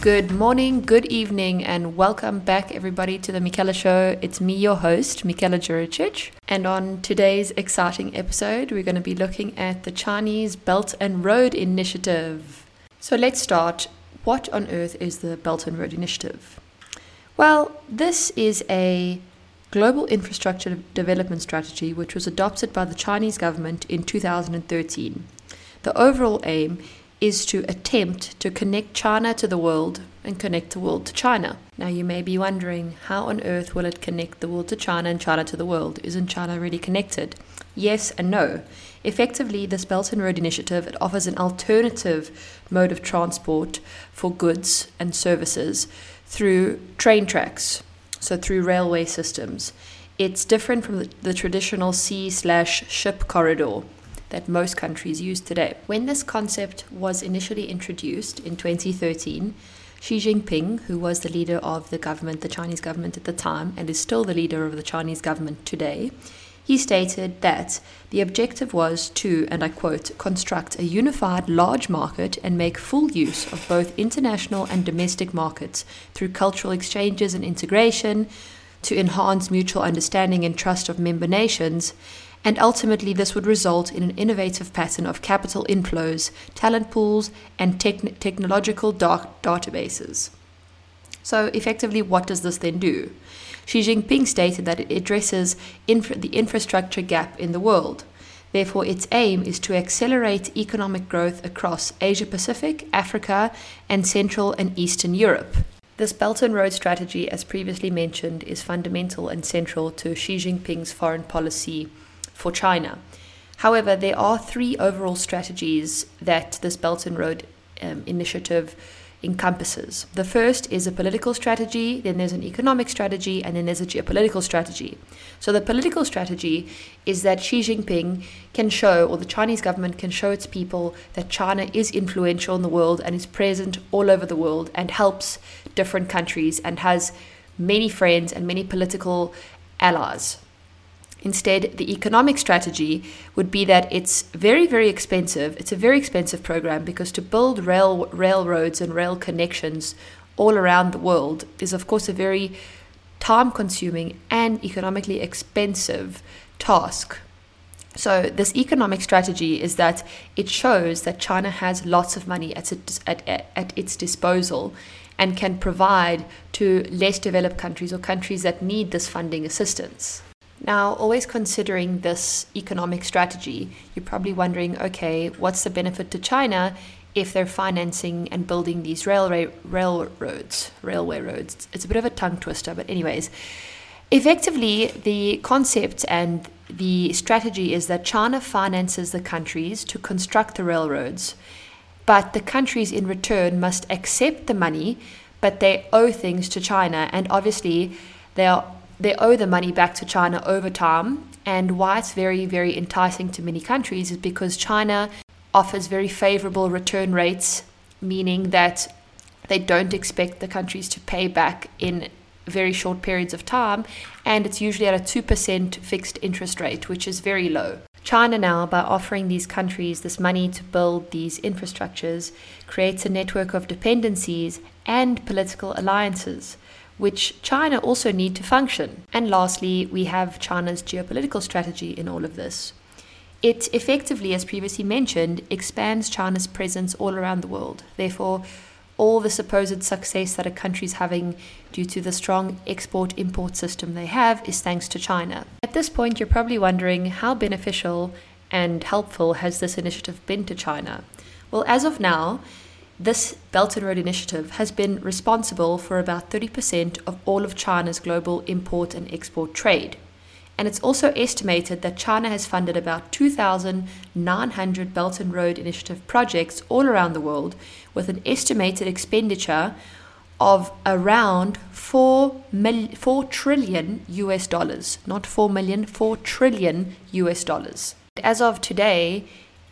Good morning, good evening, and welcome back, everybody, to the Michela Show. It's me, your host, Michela Juricic. And on today's exciting episode, we're going to be looking at the Chinese Belt and Road Initiative. So let's start. What on earth is the Belt and Road Initiative? Well, this is a global infrastructure development strategy which was adopted by the Chinese government in 2013. The overall aim is to attempt to connect China to the world and connect the world to China. Now you may be wondering, how on earth will it connect the world to China and China to the world? Isn't China really connected? Yes and no. Effectively, this Belt and Road Initiative, it offers an alternative mode of transport for goods and services through train tracks, so through railway systems. It's different from the traditional sea/ship corridor that most countries use today. When this concept was initially introduced in 2013, Xi Jinping, who was the leader of the government, the Chinese government at the time, and is still the leader of the Chinese government today, he stated that the objective was to, and I quote, construct a unified large market and make full use of both international and domestic markets through cultural exchanges and integration to enhance mutual understanding and trust of member nations. And ultimately, this would result in an innovative pattern of capital inflows, talent pools, and technological databases. So effectively, what does this then do? Xi Jinping stated that it addresses the infrastructure gap in the world. Therefore, its aim is to accelerate economic growth across Asia-Pacific, Africa, and Central and Eastern Europe. This Belt and Road strategy, as previously mentioned, is fundamental and central to Xi Jinping's foreign policy for China. However, there are three overall strategies that this Belt and Road initiative encompasses. The first is a political strategy, then there's an economic strategy, and then there's a geopolitical strategy. So the political strategy is that Xi Jinping can show, or the Chinese government can show its people, that China is influential in the world and is present all over the world and helps different countries and has many friends and many political allies. Instead, the economic strategy would be that it's very, very expensive. It's a very expensive program because to build railroads and rail connections all around the world is, of course, a very time-consuming and economically expensive task. So this economic strategy is that it shows that China has lots of money at its disposal and can provide to less developed countries or countries that need this funding assistance. Now, always considering this economic strategy, you're probably wondering, okay, what's the benefit to China if they're financing and building these railway roads? It's a bit of a tongue twister, but anyways, effectively, the concept and the strategy is that China finances the countries to construct the railroads, but the countries in return must accept the money, but they owe things to China, and obviously, they owe the money back to China over time. And why it's very, very enticing to many countries is because China offers very favorable return rates, meaning that they don't expect the countries to pay back in very short periods of time. And it's usually at a 2% fixed interest rate, which is very low. China now, by offering these countries this money to build these infrastructures, creates a network of dependencies and political alliances, which China also need to function. And lastly, we have China's geopolitical strategy in all of this. It effectively, as previously mentioned, expands China's presence all around the world. Therefore, all the supposed success that a country's having due to the strong export-import system they have is thanks to China. At this point, you're probably wondering, how beneficial and helpful has this initiative been to China? Well, as of now, this Belt and Road Initiative has been responsible for about 30% of all of China's global import and export trade. And it's also estimated that China has funded about 2,900 Belt and Road Initiative projects all around the world, with an estimated expenditure of around $4 trillion US dollars. Not 4 million, $4 trillion US dollars. As of today,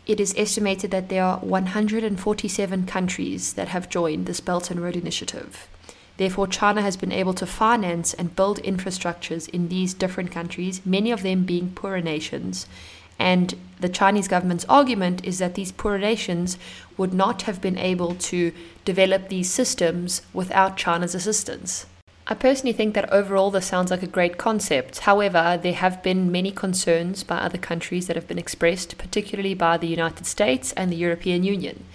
it is estimated that there are 147 countries that have joined this Belt and Road Initiative. Therefore, China has been able to finance and build infrastructures in these different countries, many of them being poorer nations, And the Chinese government's argument is that these poorer nations would not have been able to develop these systems without China's assistance. I personally think that overall this sounds like a great concept. However, there have been many concerns by other countries that have been expressed, particularly by the United States and the European Union.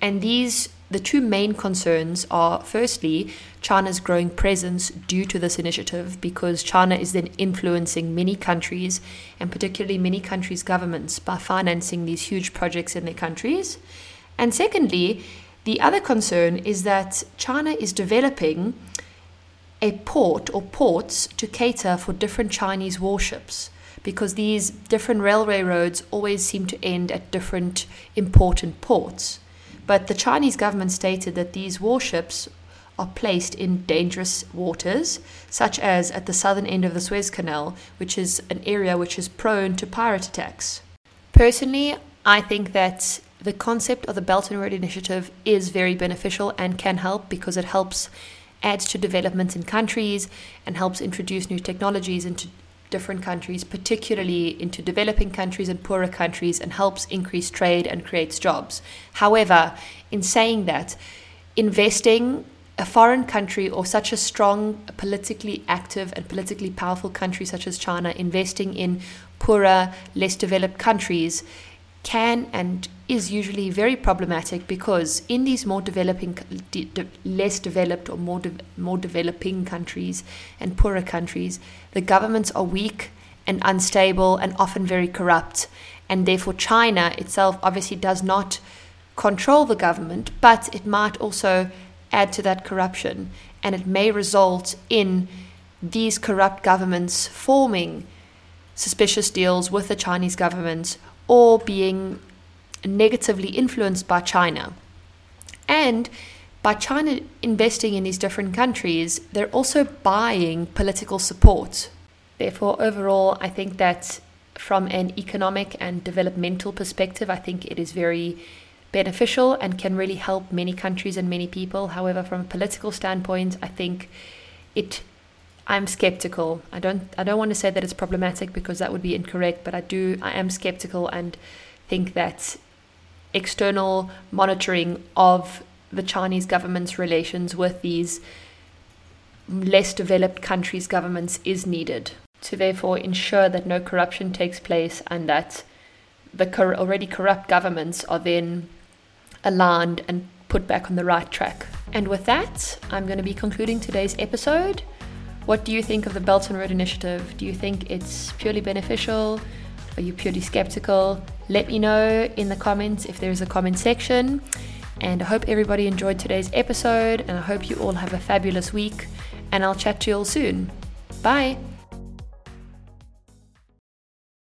And the two main concerns are, firstly, China's growing presence due to this initiative, because China is then influencing many countries, and particularly many countries' governments, by financing these huge projects in their countries. And secondly, the other concern is that China is developing a port or ports to cater for different Chinese warships, because these different railway roads always seem to end at different important ports. But the Chinese government stated that these warships are placed in dangerous waters, such as at the southern end of the Suez Canal, which is an area which is prone to pirate attacks. Personally, I think that the concept of the Belt and Road Initiative is very beneficial and can help, because it helps add to development in countries and helps introduce new technologies into different countries, particularly into developing countries and poorer countries, and helps increase trade and creates jobs. However, in saying that, investing a foreign country or such a strong, politically active and politically powerful country such as China, investing in poorer, less developed countries can and is usually very problematic, because in these more developing, less developed or more developing countries and poorer countries, the governments are weak and unstable and often very corrupt. And therefore China itself obviously does not control the government, but it might also add to that corruption. And it may result in these corrupt governments forming suspicious deals with the Chinese government, or being negatively influenced by China. And by China investing in these different countries, they're also buying political support. Therefore, overall, I think that from an economic and developmental perspective, I think it is very beneficial and can really help many countries and many people. However, from a political standpoint, I think I'm skeptical. I don't want to say that it's problematic, because that would be incorrect, but I am skeptical and think that external monitoring of the Chinese government's relations with these less developed countries' governments is needed to therefore ensure that no corruption takes place, and that the already corrupt governments are then aligned and put back on the right track. And with that, I'm going to be concluding today's episode. What do you think of the Belt and Road Initiative? Do you think it's purely beneficial? Are you purely skeptical? Let me know in the comments if there is a comment section. And I hope everybody enjoyed today's episode, and I hope you all have a fabulous week, and I'll chat to you all soon. Bye!